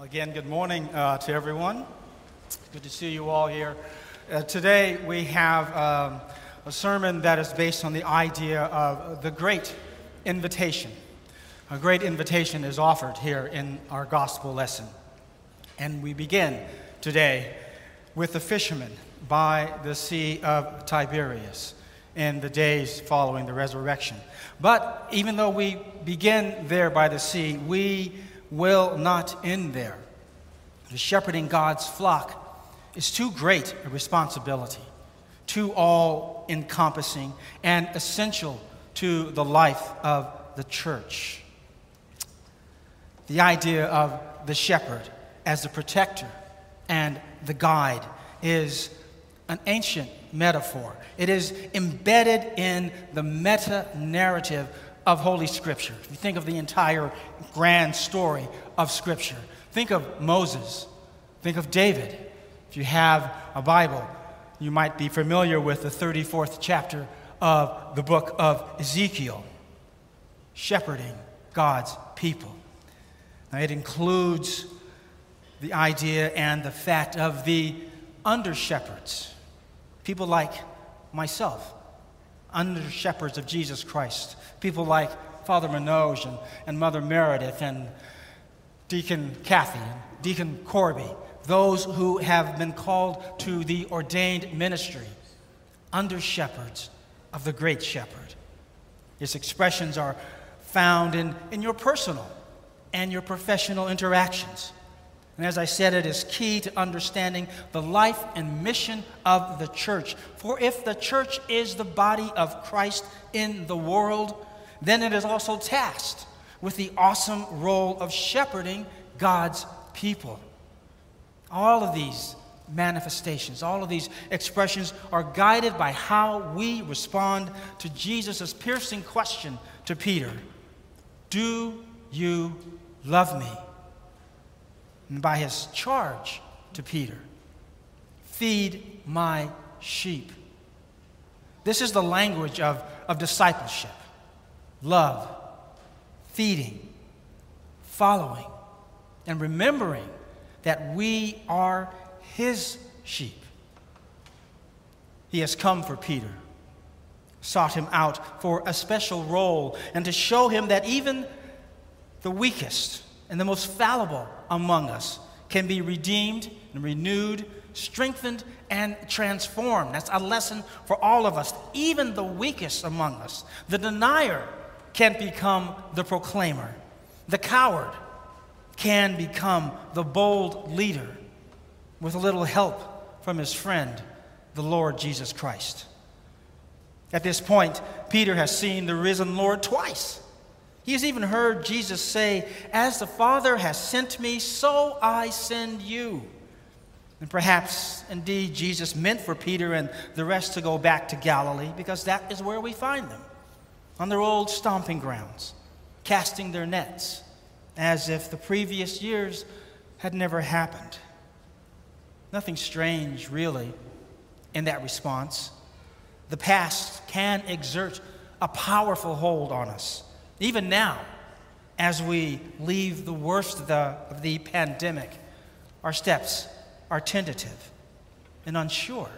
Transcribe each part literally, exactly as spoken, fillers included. Again, good morning uh, to everyone. Good to see you all here. Uh, today we have um, a sermon that is based on the idea of the great invitation. A great invitation is offered here in our gospel lesson. And we begin today with the fishermen by the Sea of Tiberias in the days following the resurrection. But even though we begin there by the sea, we will not end there. The shepherding God's flock is too great a responsibility, too all-encompassing and essential to the life of the church. The idea of the shepherd as the protector and the guide is an ancient metaphor. It is embedded in the meta-narrative of Holy Scripture. If you think of the entire grand story of Scripture, think of Moses, think of David. If you have a Bible, you might be familiar with the thirty-fourth chapter of the book of Ezekiel, shepherding God's people. Now, it includes the idea and the fact of the under-shepherds, people like myself, under-shepherds of Jesus Christ, people like Father Minogue and, and Mother Meredith and Deacon Kathy and Deacon Corby, those who have been called to the ordained ministry, under-shepherds of the great shepherd. Its expressions are found in, in your personal and your professional interactions. And as I said, it is key to understanding the life and mission of the church. For if the church is the body of Christ in the world, then it is also tasked with the awesome role of shepherding God's people. All of these manifestations, all of these expressions are guided by how we respond to Jesus' piercing question to Peter. Do you love me? And by his charge to Peter, feed my sheep. This is the language of, of discipleship, love, feeding, following, and remembering that we are his sheep. He has come for Peter, sought him out for a special role, and to show him that even the weakest and the most fallible among us can be redeemed and renewed, strengthened and transformed. That's a lesson for all of us. Even the weakest among us, the denier, can become the proclaimer. The coward can become the bold leader with a little help from his friend, the Lord Jesus Christ. At this point, Peter has seen the risen Lord twice. He has even heard Jesus say, "As the Father has sent me, so I send you." And perhaps, indeed, Jesus meant for Peter and the rest to go back to Galilee, because that is where we find them, on their old stomping grounds, casting their nets, as if the previous years had never happened. Nothing strange, really, in that response. The past can exert a powerful hold on us. Even now, as we leave the worst of the, of the pandemic, our steps are tentative and unsure.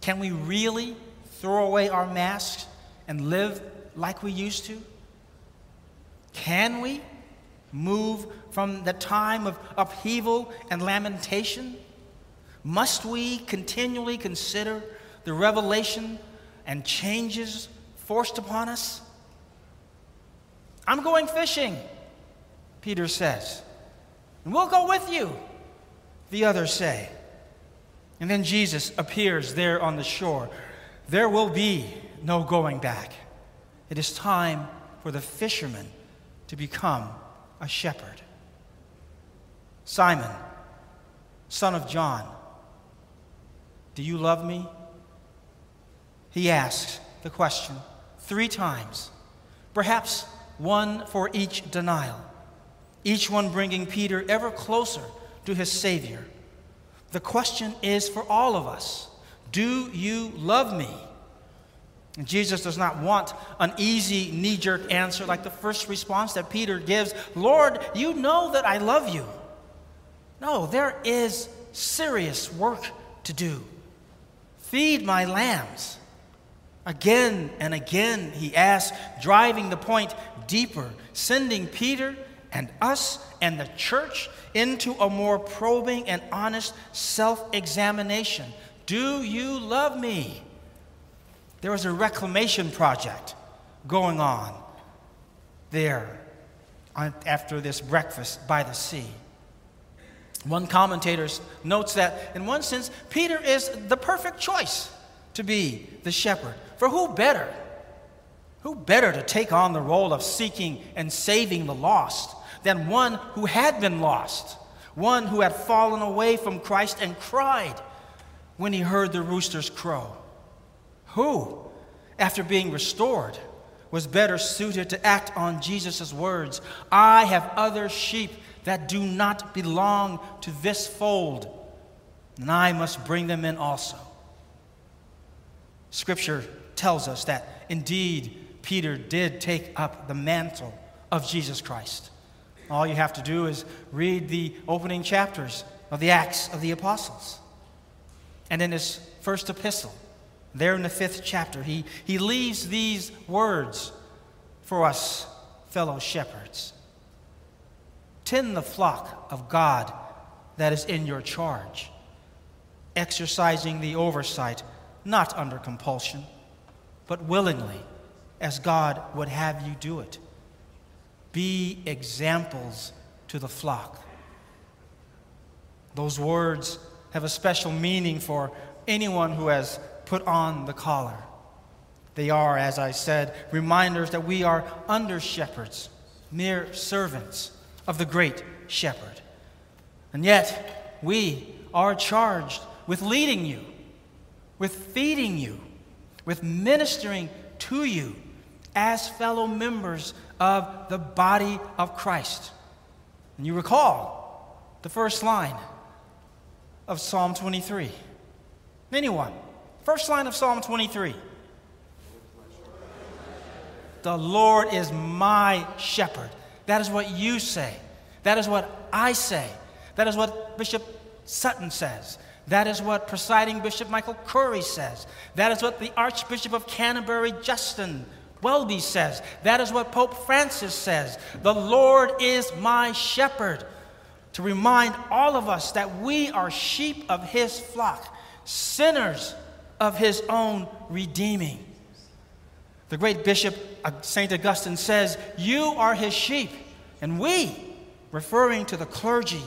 Can we really throw away our masks and live like we used to? Can we move from the time of upheaval and lamentation? Must we continually consider the revelation and changes forced upon us? "I'm going fishing," Peter says. "And we'll go with you," the others say. And then Jesus appears there on the shore. There will be no going back. It is time for the fisherman to become a shepherd. "Simon, son of John, do you love me?" He asks the question three times, perhaps one for each denial, each one bringing Peter ever closer to his Savior. The question is for all of us: do you love me? And Jesus does not want an easy, knee-jerk answer like the first response that Peter gives, "Lord, you know that I love you." No, there is serious work to do. Feed my lambs. Again and again he asks, driving the point deeper, sending Peter and us and the church into a more probing and honest self-examination. Do you love me? There was a reclamation project going on there after this breakfast by the sea. One commentator notes that, in one sense, Peter is the perfect choice to be the shepherd. For who better? Who better to take on the role of seeking and saving the lost than one who had been lost, one who had fallen away from Christ and cried when he heard the rooster's crow? Who, after being restored, was better suited to act on Jesus' words, "I have other sheep that do not belong to this fold, and I must bring them in also." Scripture tells us that indeed Peter did take up the mantle of Jesus Christ. All you have to do is read the opening chapters of the Acts of the Apostles. And in his first epistle, there in the fifth chapter, he, he leaves these words for us, fellow shepherds. Tend the flock of God that is in your charge, exercising the oversight, not under compulsion, but willingly, as God would have you do it. Be examples to the flock. Those words have a special meaning for anyone who has put on the collar. They are, as I said, reminders that we are under-shepherds, mere servants of the great shepherd. And yet, we are charged with leading you, with feeding you, with ministering to you as fellow members of the body of Christ. And you recall the first line of Psalm twenty-three. Anyone? First line of Psalm twenty-three. The Lord is my shepherd. That is what you say. That is what I say. That is what Bishop Sutton says. That is what presiding Bishop Michael Curry says. That is what the Archbishop of Canterbury, Justin Welby, says. That is what Pope Francis says. The Lord is my shepherd. To remind all of us that we are sheep of his flock, sinners of his own redeeming. The great Bishop Saint Augustine says, "You are his sheep," and we, referring to the clergy,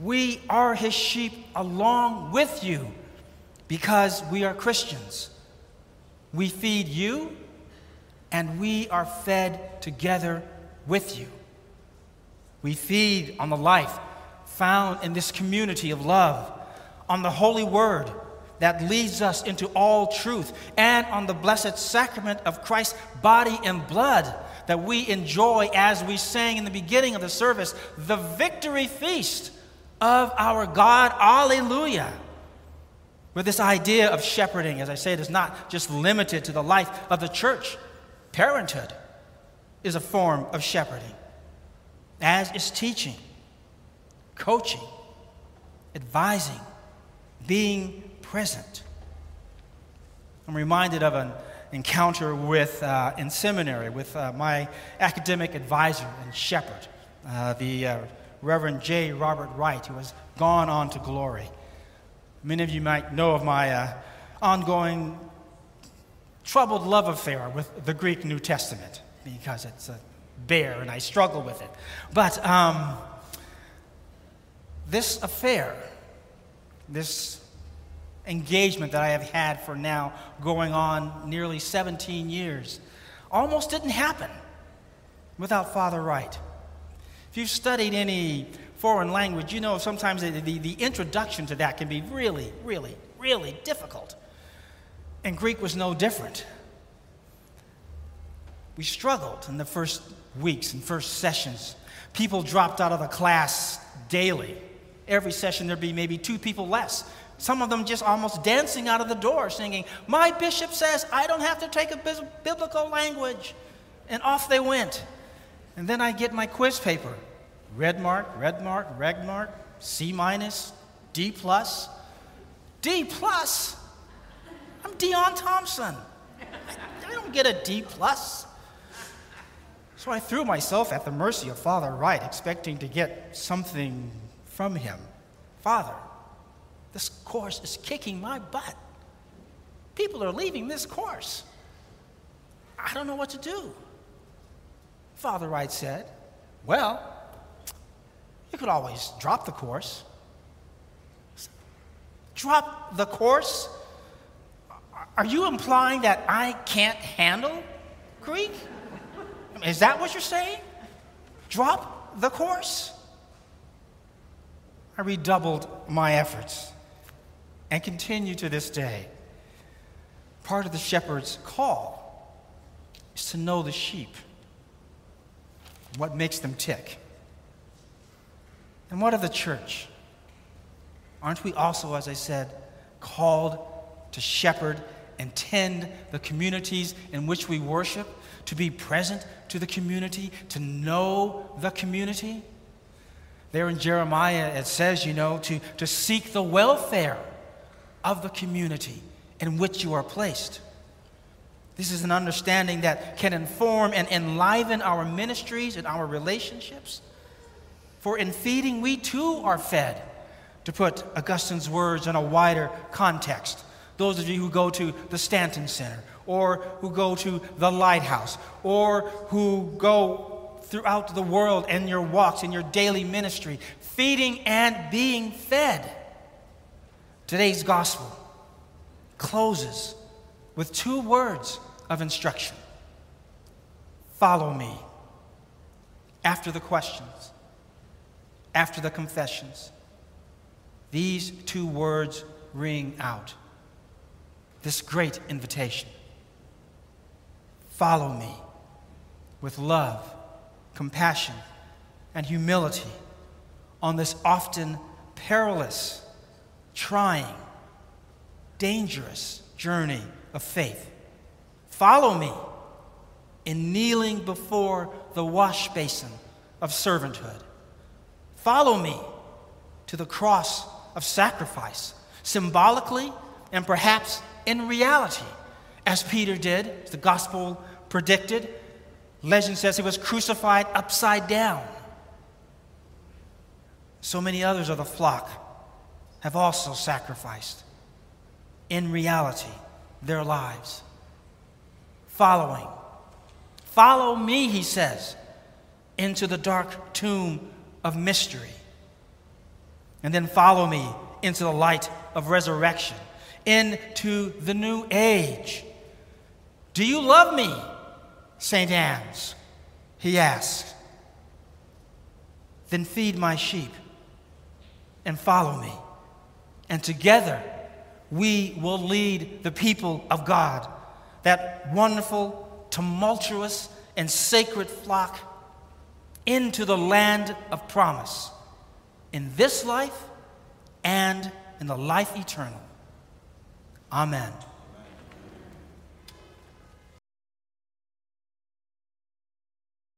we are his sheep along with you because we are Christians. We feed you, and we are fed together with you. We feed on the life found in this community of love, on the Holy Word that leads us into all truth, and on the blessed sacrament of Christ's body and blood that we enjoy, as we sang in the beginning of the service, the victory feast of our God. Alleluia! With this idea of shepherding, as I say, it is not just limited to the life of the church. Parenthood is a form of shepherding, as is teaching, coaching, advising, being present. I'm reminded of an encounter with, uh, in seminary with uh, my academic advisor and shepherd, uh, the uh, Reverend J. Robert Wright, who has gone on to glory. Many of you might know of my uh, ongoing troubled love affair with the Greek New Testament, because it's a bear and I struggle with it. But um, this affair, this engagement that I have had for now going on nearly seventeen years, almost didn't happen without Father Wright. If you've studied any foreign language, you know sometimes the, the, the introduction to that can be really, really, really difficult. And Greek was no different. We struggled in the first weeks and first sessions. People dropped out of the class daily. Every session there'd be maybe two people less. Some of them just almost dancing out of the door singing, "My bishop says I don't have to take a biblical language." And off they went. And then I get my quiz paper red mark, red mark, red mark, C minus, D plus. D plus? I'm Dion Thompson. I, I don't get a D plus. So I threw myself at the mercy of Father Wright, expecting to get something from him. Father, this course is kicking my butt. People are leaving this course. I don't know what to do. Father Wright said, well, you could always drop the course. Drop the course? Are you implying that I can't handle Greek? Is that what you're saying? Drop the course? I redoubled my efforts and continue to this day. Part of the shepherd's call is to know the sheep, what makes them tick. And what of the church? Aren't we also, as I said, called to shepherd and tend the communities in which we worship, to be present to the community, to know the community? There in Jeremiah it says, you know, to, to seek the welfare of the community in which you are placed. This is an understanding that can inform and enliven our ministries and our relationships. For in feeding, we too are fed, to put Augustine's words in a wider context. Those of you who go to the Stanton Center, or who go to the Lighthouse, or who go throughout the world in your walks, in your daily ministry, feeding and being fed. Today's gospel closes with two words of instruction. Follow me. After the questions, after the confessions, these two words ring out this great invitation. Follow me with love, compassion, and humility on this often perilous, trying, dangerous journey of faith. Follow me in kneeling before the wash basin of servanthood. Follow me to the cross of sacrifice, symbolically and perhaps in reality, as Peter did, as the gospel predicted. Legend says he was crucified upside down. So many others of the flock have also sacrificed, in reality, their lives. Following. Follow me, he says, into the dark tomb of mystery. And then follow me into the light of resurrection, into the new age. Do you love me, Saint Anne's? He asks. Then feed my sheep and follow me. And together we will lead the people of God, that wonderful, tumultuous, and sacred flock, into the land of promise, in this life and in the life eternal. Amen.